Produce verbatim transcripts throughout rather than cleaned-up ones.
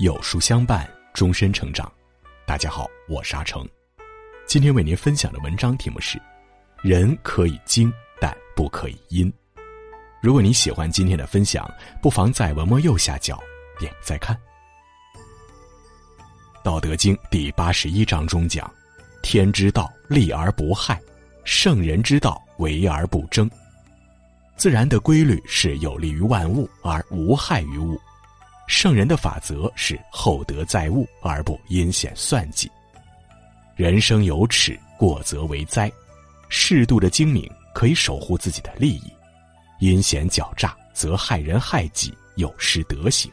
有书相伴，终身成长。大家好，我是阿成，今天为您分享的文章题目是人可以精，但不可以阴。如果您喜欢今天的分享，不妨在文末右下角点再看。道德经第八十一章中讲，天之道，利而不害，圣人之道，为而不争。自然的规律是有利于万物而无害于物，圣人的法则是厚德载物而不阴险算计。人生有尺，过则为灾，适度的精明可以守护自己的利益，阴险狡诈则害人害己，有失德行。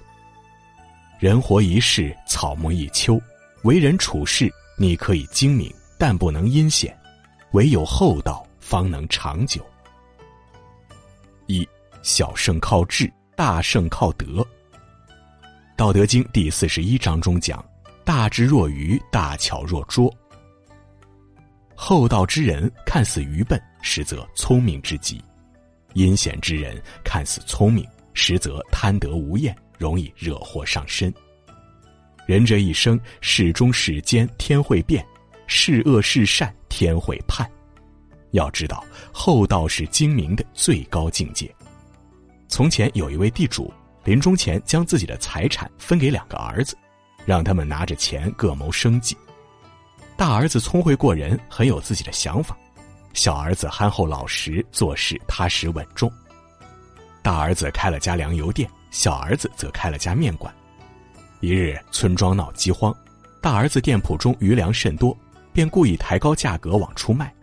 人活一世，草木一秋，为人处事，你可以精明，但不能阴险，唯有厚道方能长久。一、小胜靠智，大胜靠德。道德经第四十一章中讲，大智若愚，大巧若拙。厚道之人看似愚笨，实则聪明之极；阴险之人看似聪明，实则贪得无厌，容易惹祸上身。人这一生，事忠事奸天会变，事恶事善天会判。要知道，厚道是精明的最高境界。从前有一位地主，临终前将自己的财产分给两个儿子，让他们拿着钱各谋生计。大儿子聪慧过人，很有自己的想法；小儿子憨厚老实，做事踏实稳重。大儿子开了家粮油店，小儿子则开了家面馆。一日，村庄闹饥荒，大儿子店铺中余粮甚多，便故意抬高价格往出卖。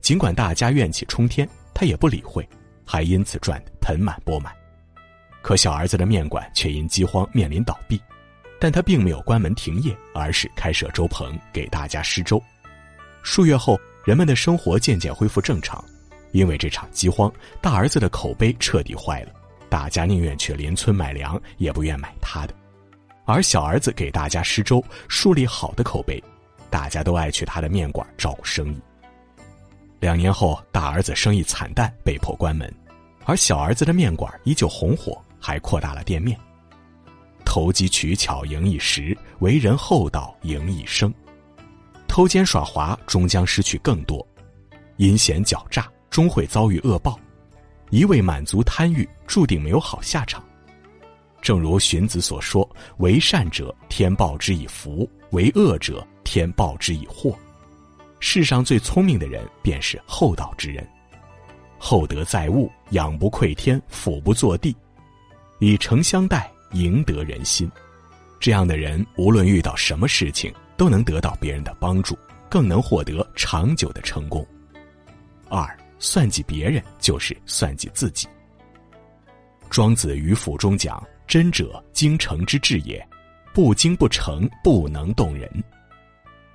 尽管大家怨气冲天，他也不理会，还因此赚得盆满钵满。可小儿子的面馆却因饥荒面临倒闭，但他并没有关门停业，而是开设粥棚给大家施粥。数月后，人们的生活渐渐恢复正常。因为这场饥荒，大儿子的口碑彻底坏了，大家宁愿去邻村买粮，也不愿买他的。而小儿子给大家施粥，树立好的口碑，大家都爱去他的面馆照顾生意。两年后，大儿子生意惨淡，被迫关门，而小儿子的面馆依旧红火，还扩大了店面。投机取巧赢一时，为人厚道赢一生。偷奸耍滑终将失去更多，阴险狡诈终会遭遇恶报，一味满足贪欲注定没有好下场。正如荀子所说，为善者天报之以福，为恶者天报之以祸。世上最聪明的人便是厚道之人。厚德载物，仰不愧天，俯不坐地，以诚相待，赢得人心。这样的人无论遇到什么事情，都能得到别人的帮助，更能获得长久的成功。二、算计别人就是算计自己。庄子《鱼腹》中讲，真者精诚之至也，不精不诚，不能动人。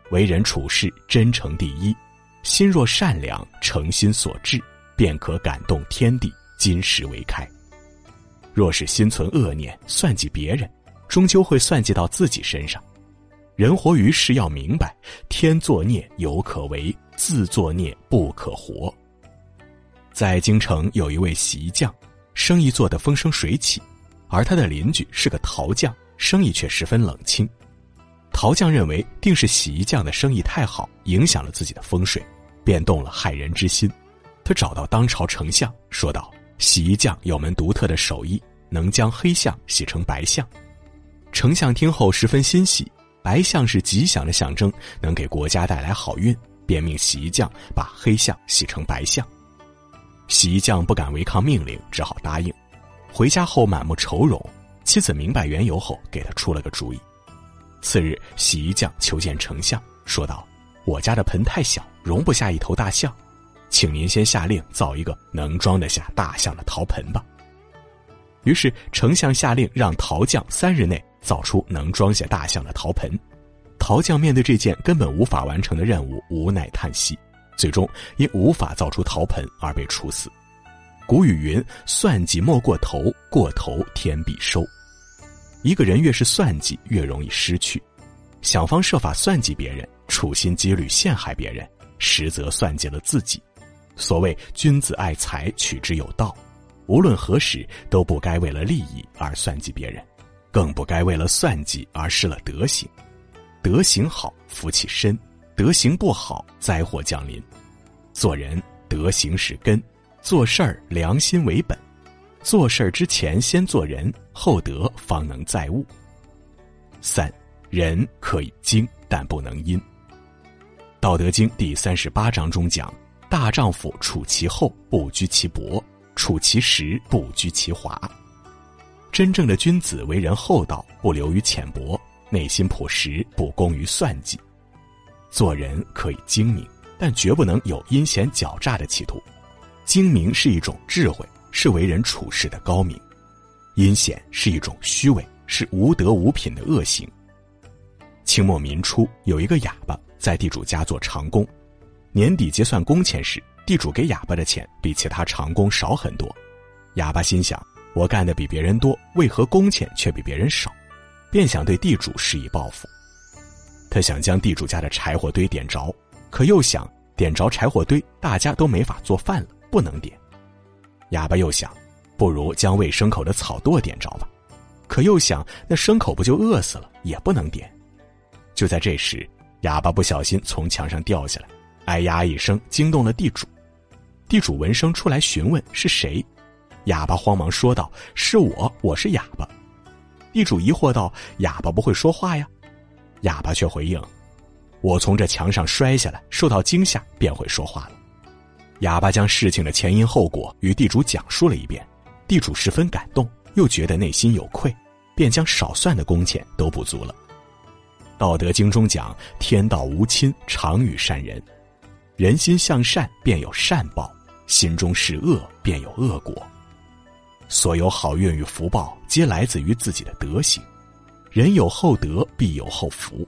为人处事，真诚第一，心若善良，诚心所至，便可感动天地，金石为开。若是心存恶念，算计别人，终究会算计到自己身上。人活于世，要明白，天作孽犹可为，自作孽不可活。在京城有一位习匠，生意做得风生水起，而他的邻居是个陶匠，生意却十分冷清。陶匠认为定是洗衣匠的生意太好，影响了自己的风水，便动了害人之心。他找到当朝丞相，说道，洗衣匠有门独特的手艺，能将黑象洗成白象。丞相听后十分欣喜，白象是吉祥的象征，能给国家带来好运，便命洗衣匠把黑象洗成白象。洗衣匠不敢违抗命令，只好答应。回家后满目愁容，妻子明白缘由后，给他出了个主意。次日，洗衣匠求见丞相，说道，我家的盆太小，容不下一头大象，请您先下令造一个能装得下大象的陶盆吧。于是丞相下令让陶匠三日内造出能装下大象的陶盆。陶匠面对这件根本无法完成的任务，无奈叹息，最终因无法造出陶盆而被处死。古语云，算计莫过头，过头天必收。一个人越是算计，越容易失去。想方设法算计别人，处心积虑陷害别人，实则算计了自己。所谓君子爱财，取之有道，无论何时都不该为了利益而算计别人，更不该为了算计而失了德行。德行好，福气深；德行不好，灾祸降临。做人德行是根，做事儿良心为本。做事儿之前先做人，后德方能载物。三，人可以精，但不能阴。《道德经》第三十八章中讲：大丈夫处其厚，不居其薄；处其实，不居其华。真正的君子为人厚道，不流于浅薄，内心朴实，不功于算计。做人可以精明，但绝不能有阴险狡诈的企图。精明是一种智慧，是为人处事的高明；阴险是一种虚伪，是无德无品的恶行。清末民初，有一个哑巴在地主家做长工，年底结算工钱时，地主给哑巴的钱比其他长工少很多。哑巴心想，我干的比别人多，为何工钱却比别人少？便想对地主施以报复。他想将地主家的柴火堆点着，可又想点着柴火堆，大家都没法做饭了，不能点。哑巴又想，不如将喂牲口的草垛点着吧，可又想那牲口不就饿死了，也不能点。就在这时，哑巴不小心从墙上掉下来，哎呀一声惊动了地主。地主闻声出来询问是谁，哑巴慌忙说道：是我，我是哑巴。地主疑惑道：哑巴不会说话呀？哑巴却回应：我从这墙上摔下来，受到惊吓，便会说话了。哑巴将事情的前因后果与地主讲述了一遍，地主十分感动，又觉得内心有愧，便将少算的工钱都补足了。《道德经》中讲：天道无亲，常与善人。人心向善，便有善报；心中是恶，便有恶果。所有好运与福报，皆来自于自己的德行。人有厚德，必有厚福。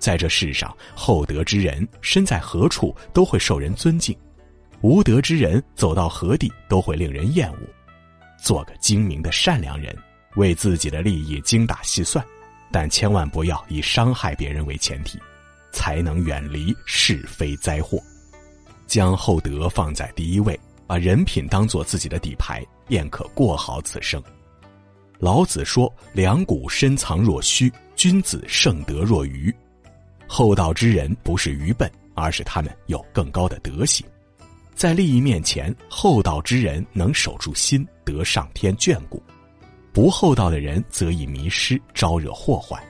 在这世上，厚德之人身在何处都会受人尊敬，无德之人走到何地都会令人厌恶。做个精明的善良人，为自己的利益精打细算，但千万不要以伤害别人为前提，才能远离是非灾祸。将厚德放在第一位，把人品当作自己的底牌，便可过好此生。老子说：两股深藏若虚，君子圣德若愚。厚道之人不是愚笨，而是他们有更高的德行。在利益面前，厚道之人能守住心，得上天眷顾；不厚道的人则易迷失，招惹祸患。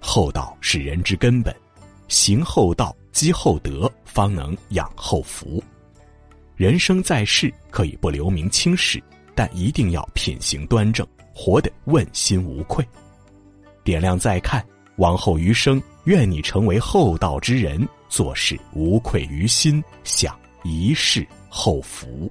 厚道是人之根本，行厚道，积厚德，方能养厚福。人生在世，可以不留名青史，但一定要品行端正，活得问心无愧。点亮再看，往后余生，愿你成为厚道之人，做事无愧于心，享一世厚福。